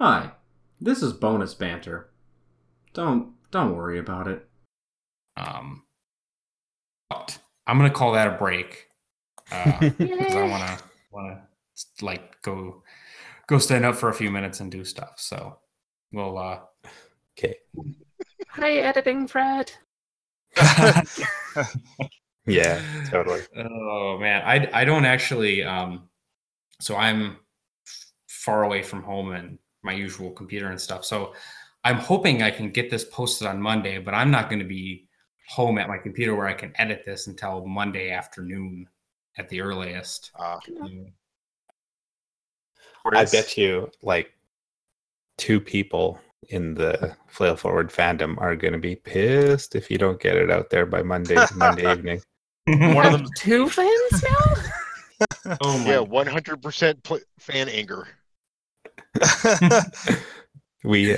Hi, this is bonus banter. Don't worry about it. I'm gonna call that a break because I wanna like go stand up for a few minutes and do stuff. So we'll okay. Hi, editing Fred. Yeah, totally. Oh man, I don't actually. So I'm far away from home and my usual computer and stuff. So I'm hoping I can get this posted on Monday, but I'm not going to be home at my computer where I can edit this until Monday afternoon at the earliest. I bet you like two people in the Flail Forward fandom are going to be pissed if you don't get it out there by Monday evening. One of them two fans now? Oh my. Yeah, 100% fan anger. We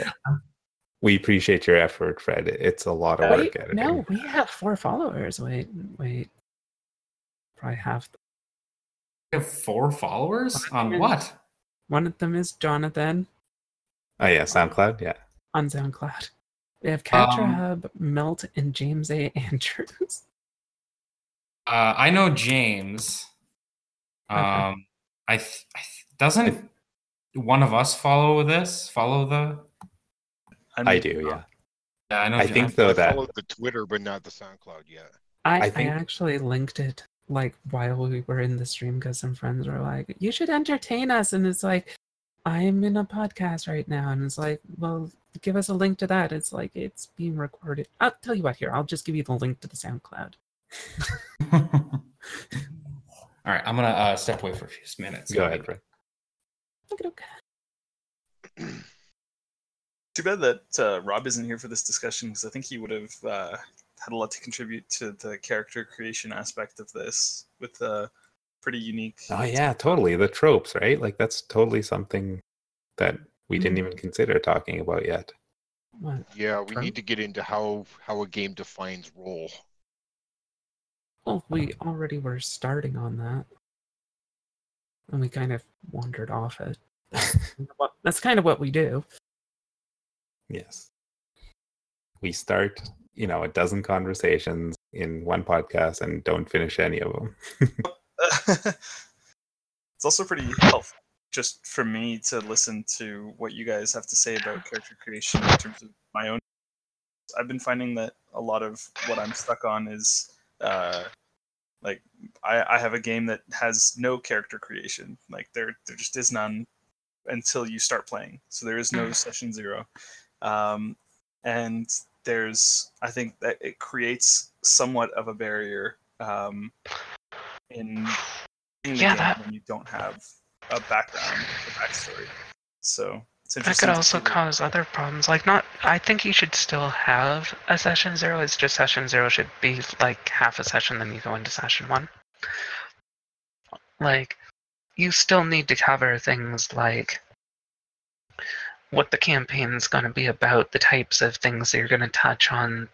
appreciate your effort, Fred. It's a lot of work. No, we have 4 followers. Wait. Probably half. We have 4 followers? On what? One of them is Jonathan. Oh, yeah, SoundCloud? Yeah. On SoundCloud. They have Catrahub, Melt, and James A. Andrews. I know James. Okay. Doesn't one of us follow this? Follow the... I do, yeah. Yeah, I know. I think though that I followed the Twitter, but not the SoundCloud yet. I actually linked it like while we were in the stream because some friends were like, "You should entertain us," and it's like, "I'm in a podcast right now," and it's like, "Well, give us a link to that." It's like it's being recorded. I'll tell you what. Here, I'll just give you the link to the SoundCloud. All right, I'm gonna step away for a few minutes. Go ahead, Brett. Okay. Too bad that Rob isn't here for this discussion because I think he would have had a lot to contribute to the character creation aspect of this with a pretty unique... Oh yeah, totally. The tropes, right? Like that's totally something that we didn't even consider talking about yet. Yeah, we need to get into how a game defines role. Well, we already were starting on that. And we kind of wandered off it. That's kind of what we do. Yes. We start, a dozen conversations in one podcast and don't finish any of them. It's also pretty helpful just for me to listen to what you guys have to say about character creation in terms of my own. I've been finding that a lot of what I'm stuck on is like I have a game that has no character creation. Like there just is none until you start playing. So there is no session zero. And I think that it creates somewhat of a barrier in the game that... when you don't have a background, a backstory. So it's interesting. That could also cause other problems. Like I think you should still have a session zero. It's just session zero should be like half a session, then you go into session one. Like you still need to cover things like what the campaign's going to be about, the types of things that you're going to touch on.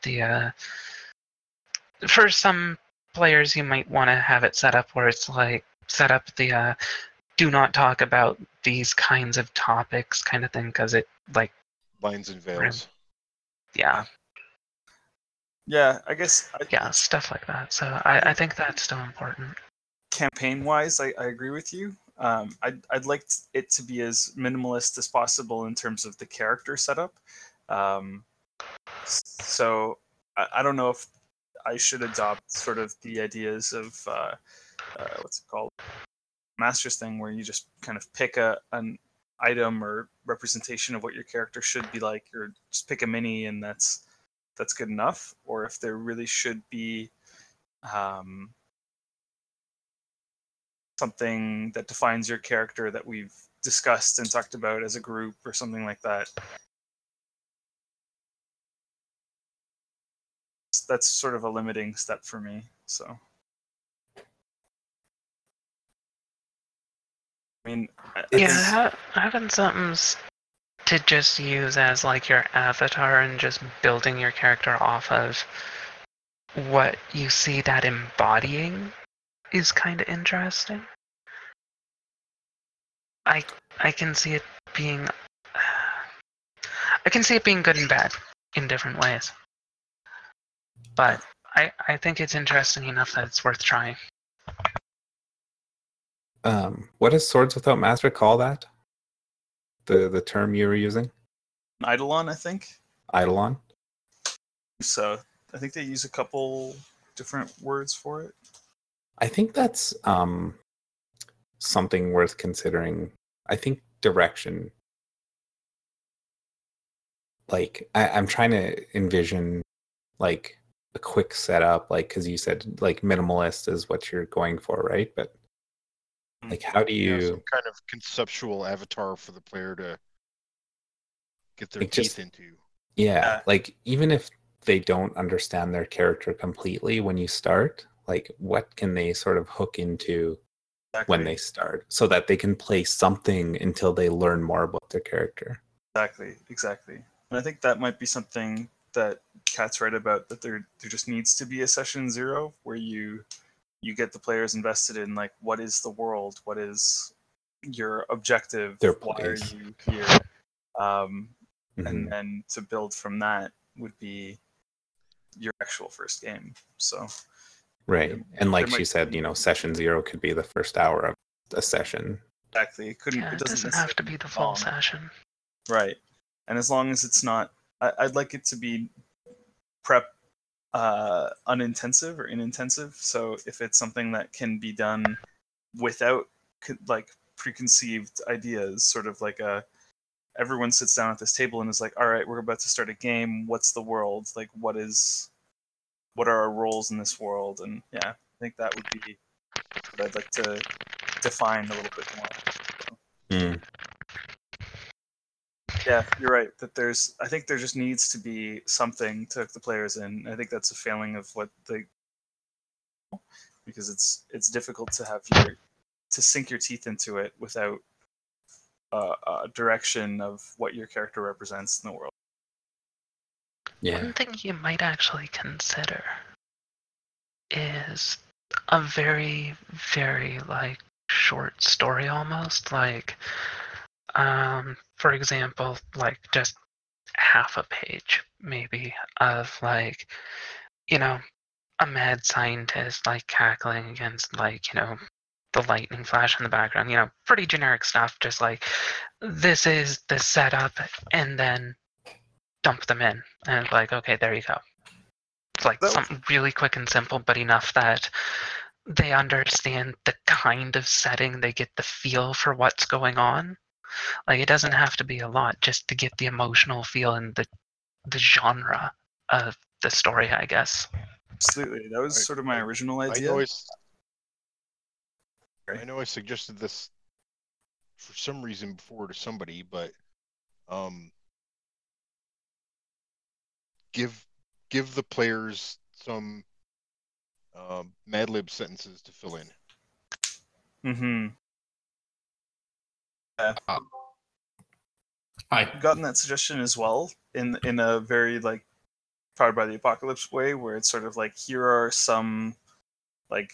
For some players, you might want to have it set up where it's like set up the do not talk about these kinds of topics kind of thing because it like binds and veils. Yeah. Yeah, I guess. Yeah, stuff like that. So I think that's still important. Campaign-wise, I agree with you. I'd like it to be as minimalist as possible in terms of the character setup. So I don't know if I should adopt sort of the ideas of what's it called, Master's thing, where you just kind of pick an item or representation of what your character should be like, or just pick a mini and that's good enough. Or if there really should be something that defines your character that we've discussed and talked about as a group or something like that. That's sort of a limiting step for me. So, I mean, having something to just use as like your avatar and just building your character off of what you see that embodying is kind of interesting. I can see it being I can see it being good and bad in different ways. But I think it's interesting enough that it's worth trying. What does Swords Without Master call that? The term you were using? Eidolon, I think. Eidolon? So, I think they use a couple different words for it. I think that's something worth considering. I think direction. Like, I'm trying to envision, like, a quick setup, like, because you said, like, minimalist is what you're going for, right? But, like, how do you... some kind of conceptual avatar for the player to get their teeth into. Yeah, like, even if they don't understand their character completely when you start, like, what can they sort of hook into when they start so that they can play something until they learn more about their character? Exactly. And I think that might be something that Kat's right about, that there just needs to be a session zero where you get the players invested in, like, what is the world? What is your objective? Why are you here? And then to build from that would be your actual first game. So, right. And like she said, you know, session zero could be the first hour of a session. Exactly. It doesn't have to be the full session. Right. And as long as it's not, I'd like it to be prep unintensive or inintensive. So if it's something that can be done without like preconceived ideas, sort of like everyone sits down at this table and is like, all right, we're about to start a game. What's the world? Like, what are our roles in this world? And yeah, I think that would be what I'd like to define a little bit more. Yeah, you're right. I think there just needs to be something to hook the players in. I think that's a failing of what because it's difficult to have to sink your teeth into it without a direction of what your character represents in the world. Yeah. One thing you might actually consider is a very, very like short story, almost like. For example, like just half a page, maybe, of like, you know, a mad scientist like cackling against like, you know, the lightning flash in the background, you know, pretty generic stuff, just like, this is the setup, and then dump them in. And like, okay, there you go. It's like something really quick and simple, but enough that they understand the kind of setting, they get the feel for what's going on. Like, it doesn't have to be a lot just to get the emotional feel and the genre of the story, I guess. Absolutely. That was sort of my original idea. I know I suggested this for some reason before to somebody, but give the players some Mad Lib sentences to fill in. Mm-hmm. I've gotten that suggestion as well in a very like Powered by the Apocalypse way, where it's sort of like, here are some like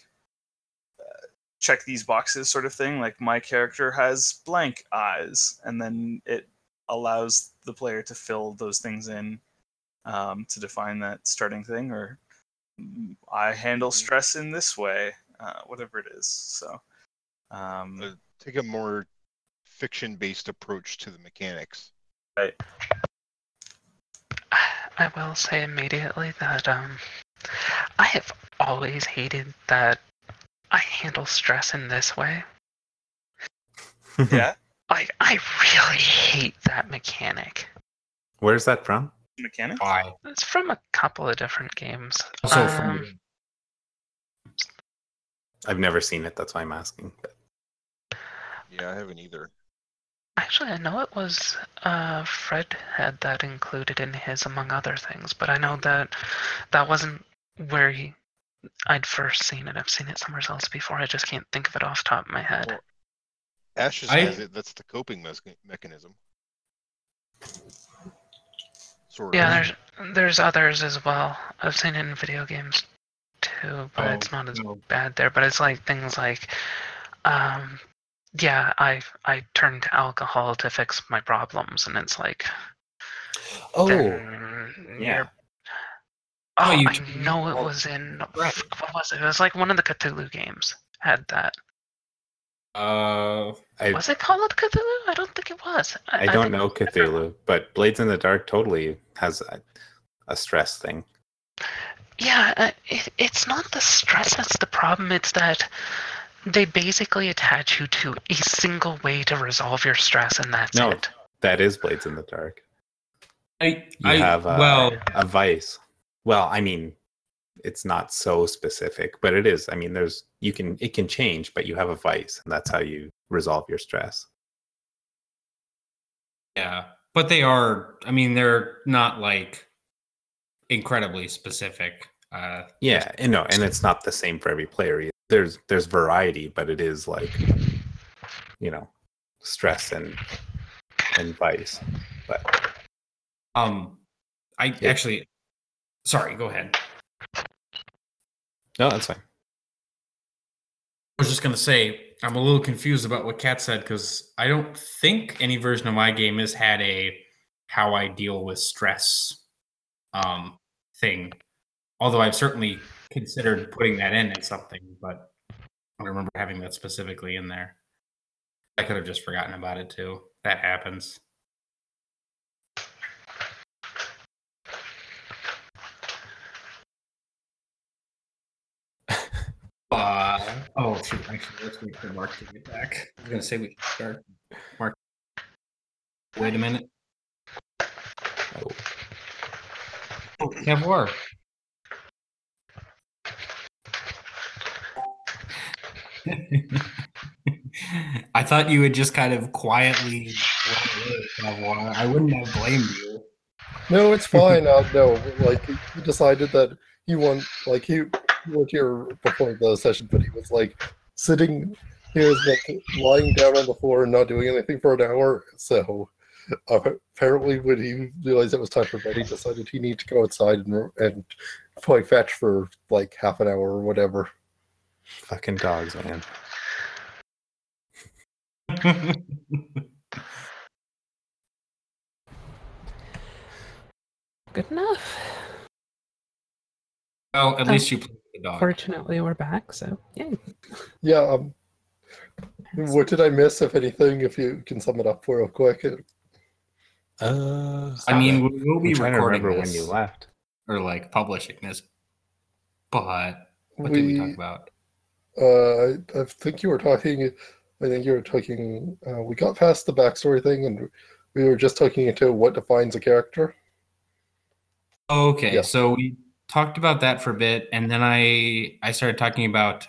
check these boxes sort of thing, like my character has blank eyes, and then it allows the player to fill those things in to define that starting thing, or I handle stress in this way, whatever it is. So take a more fiction-based approach to the mechanics. Right. I will say immediately that I have always hated that I handle stress in this way. Yeah? Like, I really hate that mechanic. Where's that from? Mechanic? Why? It's from a couple of different games. Also from... I've never seen it, that's why I'm asking. Yeah, I haven't either. Actually, I know it was Fred had that included in his, among other things, but I know that wasn't where I'd first seen it. I've seen it somewhere else before. I just can't think of it off the top of my head. Well, Ashes has it. That's the coping mechanism. Sort of. Yeah, there's others as well. I've seen it in video games too, but it's not as bad there. But it's like things like... I turned to alcohol to fix my problems, and it's like... Oh, yeah. Oh, I know it was in... What was it? It was like one of the Cthulhu games had that. Was it called Cthulhu? I don't think it was. I don't know Cthulhu, but Blades in the Dark totally has a stress thing. Yeah, it's not the stress that's the problem. It's that they basically attach you to a single way to resolve your stress, and that's it. That is Blades in the Dark. You have a vice. Well, I mean, it's not so specific, but it is. I mean, it can change, but you have a vice, and that's how you resolve your stress. Yeah, but they're not like incredibly specific. And it's not the same for every player. There's variety, but it is like, you know, stress and vice. But actually, sorry, go ahead. No, that's fine. I was just going to say, I'm a little confused about what Kat said, because I don't think any version of my game has had a how I deal with stress thing. Although I've certainly considered putting that in something, but I don't remember having that specifically in there. I could have just forgotten about it, too. That happens. Actually, let's wait for Mark to get back. I was going to say we should start. Mark, wait a minute. Oh, Kevlar. I thought you would just kind of quietly run away, Kevlar. I wouldn't have blamed you. No, it's fine. He decided that he won. Like, he was here before the session, but he was like sitting here, like lying down on the floor and not doing anything for an hour. So apparently, when he realized it was time for bed, he decided he needed to go outside and play fetch for like half an hour or whatever. Fucking dogs, man. Good enough. Well, at least you played the dog. Fortunately, we're back, so yay. Yeah. What did I miss, if anything? If you can sum it up real quick. We will be recording this when you left, or like publishing this. But what did we talk about? I think you were talking. We got past the backstory thing, and we were just talking into what defines a character. Okay, yeah. So we talked about that for a bit, and then I started talking about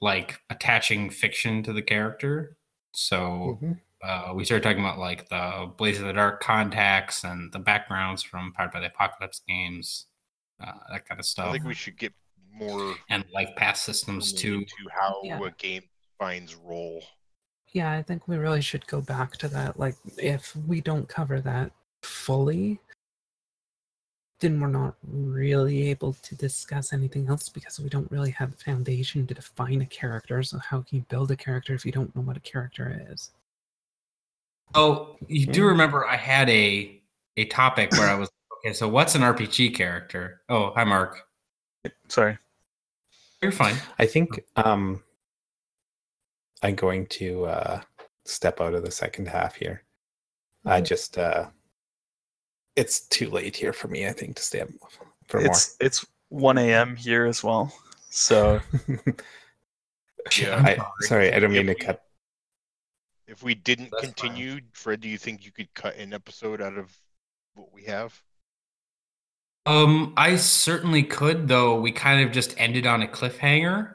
like attaching fiction to the character. So we started talking about like the Blades in the Dark contacts and the backgrounds from Powered by the Apocalypse games, that kind of stuff. I think we should get more and like past systems too, to how a game finds role. Yeah, I think we really should go back to that. Like, if we don't cover that fully, then we're not really able to discuss anything else, because we don't really have a foundation to define a character. So how can you build a character if you don't know what a character is? Oh, you do remember I had a topic where I was, okay, so what's an RPG character? Oh, hi, Mark. Sorry. You're fine. I think I'm going to step out of the second half here. Okay. It's too late here for me, I think, to stay up for more. It's 1 a.m. here as well, so... Sorry, I don't mean to cut. If we didn't continue, fine. Fred, do you think you could cut an episode out of what we have? I certainly could, though. We kind of just ended on a cliffhanger.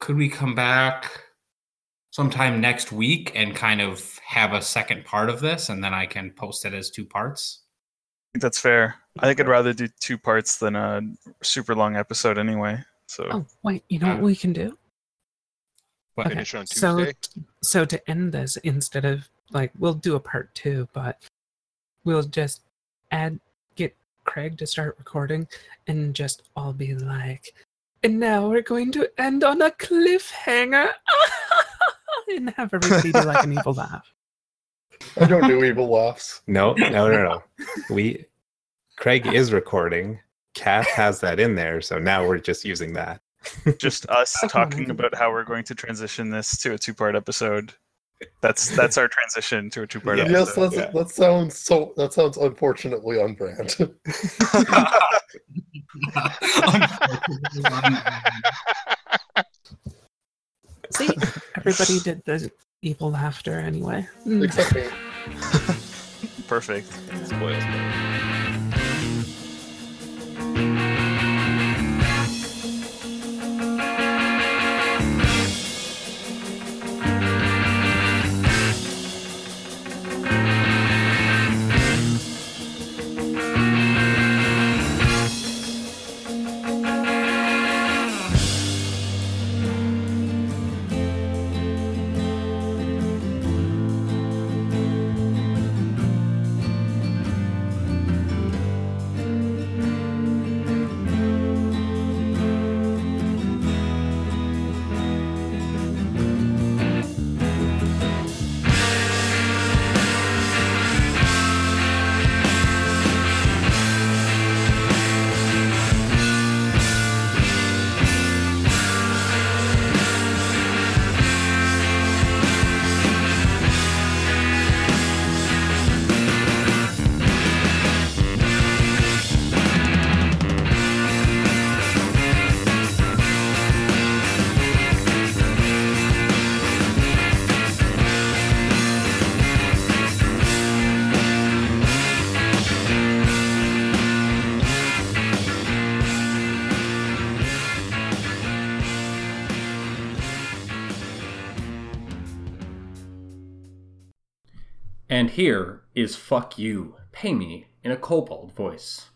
Could we come back sometime next week and kind of have a second part of this, and then I can post it as two parts? I think that's fair. I think I'd rather do two parts than a super long episode anyway. So. Oh, wait, you know what we can do? What, okay. Finish on Tuesday? So to end this, instead of, like, we'll do a part two, but we'll just get Craig to start recording and just all be like, and now we're going to end on a cliffhanger. And have everybody do like an evil laugh. I don't do evil laughs. No. Craig is recording. Kath has that in there, so now we're just using that. Just us talking about how we're going to transition this to a two-part episode. That's our transition to a two-part episode. Yes, that sounds unfortunately on brand. See, everybody did the evil laughter anyway. Except me. Perfect. Spoils me. And here is Fuck You, Pay Me in a Kobold voice.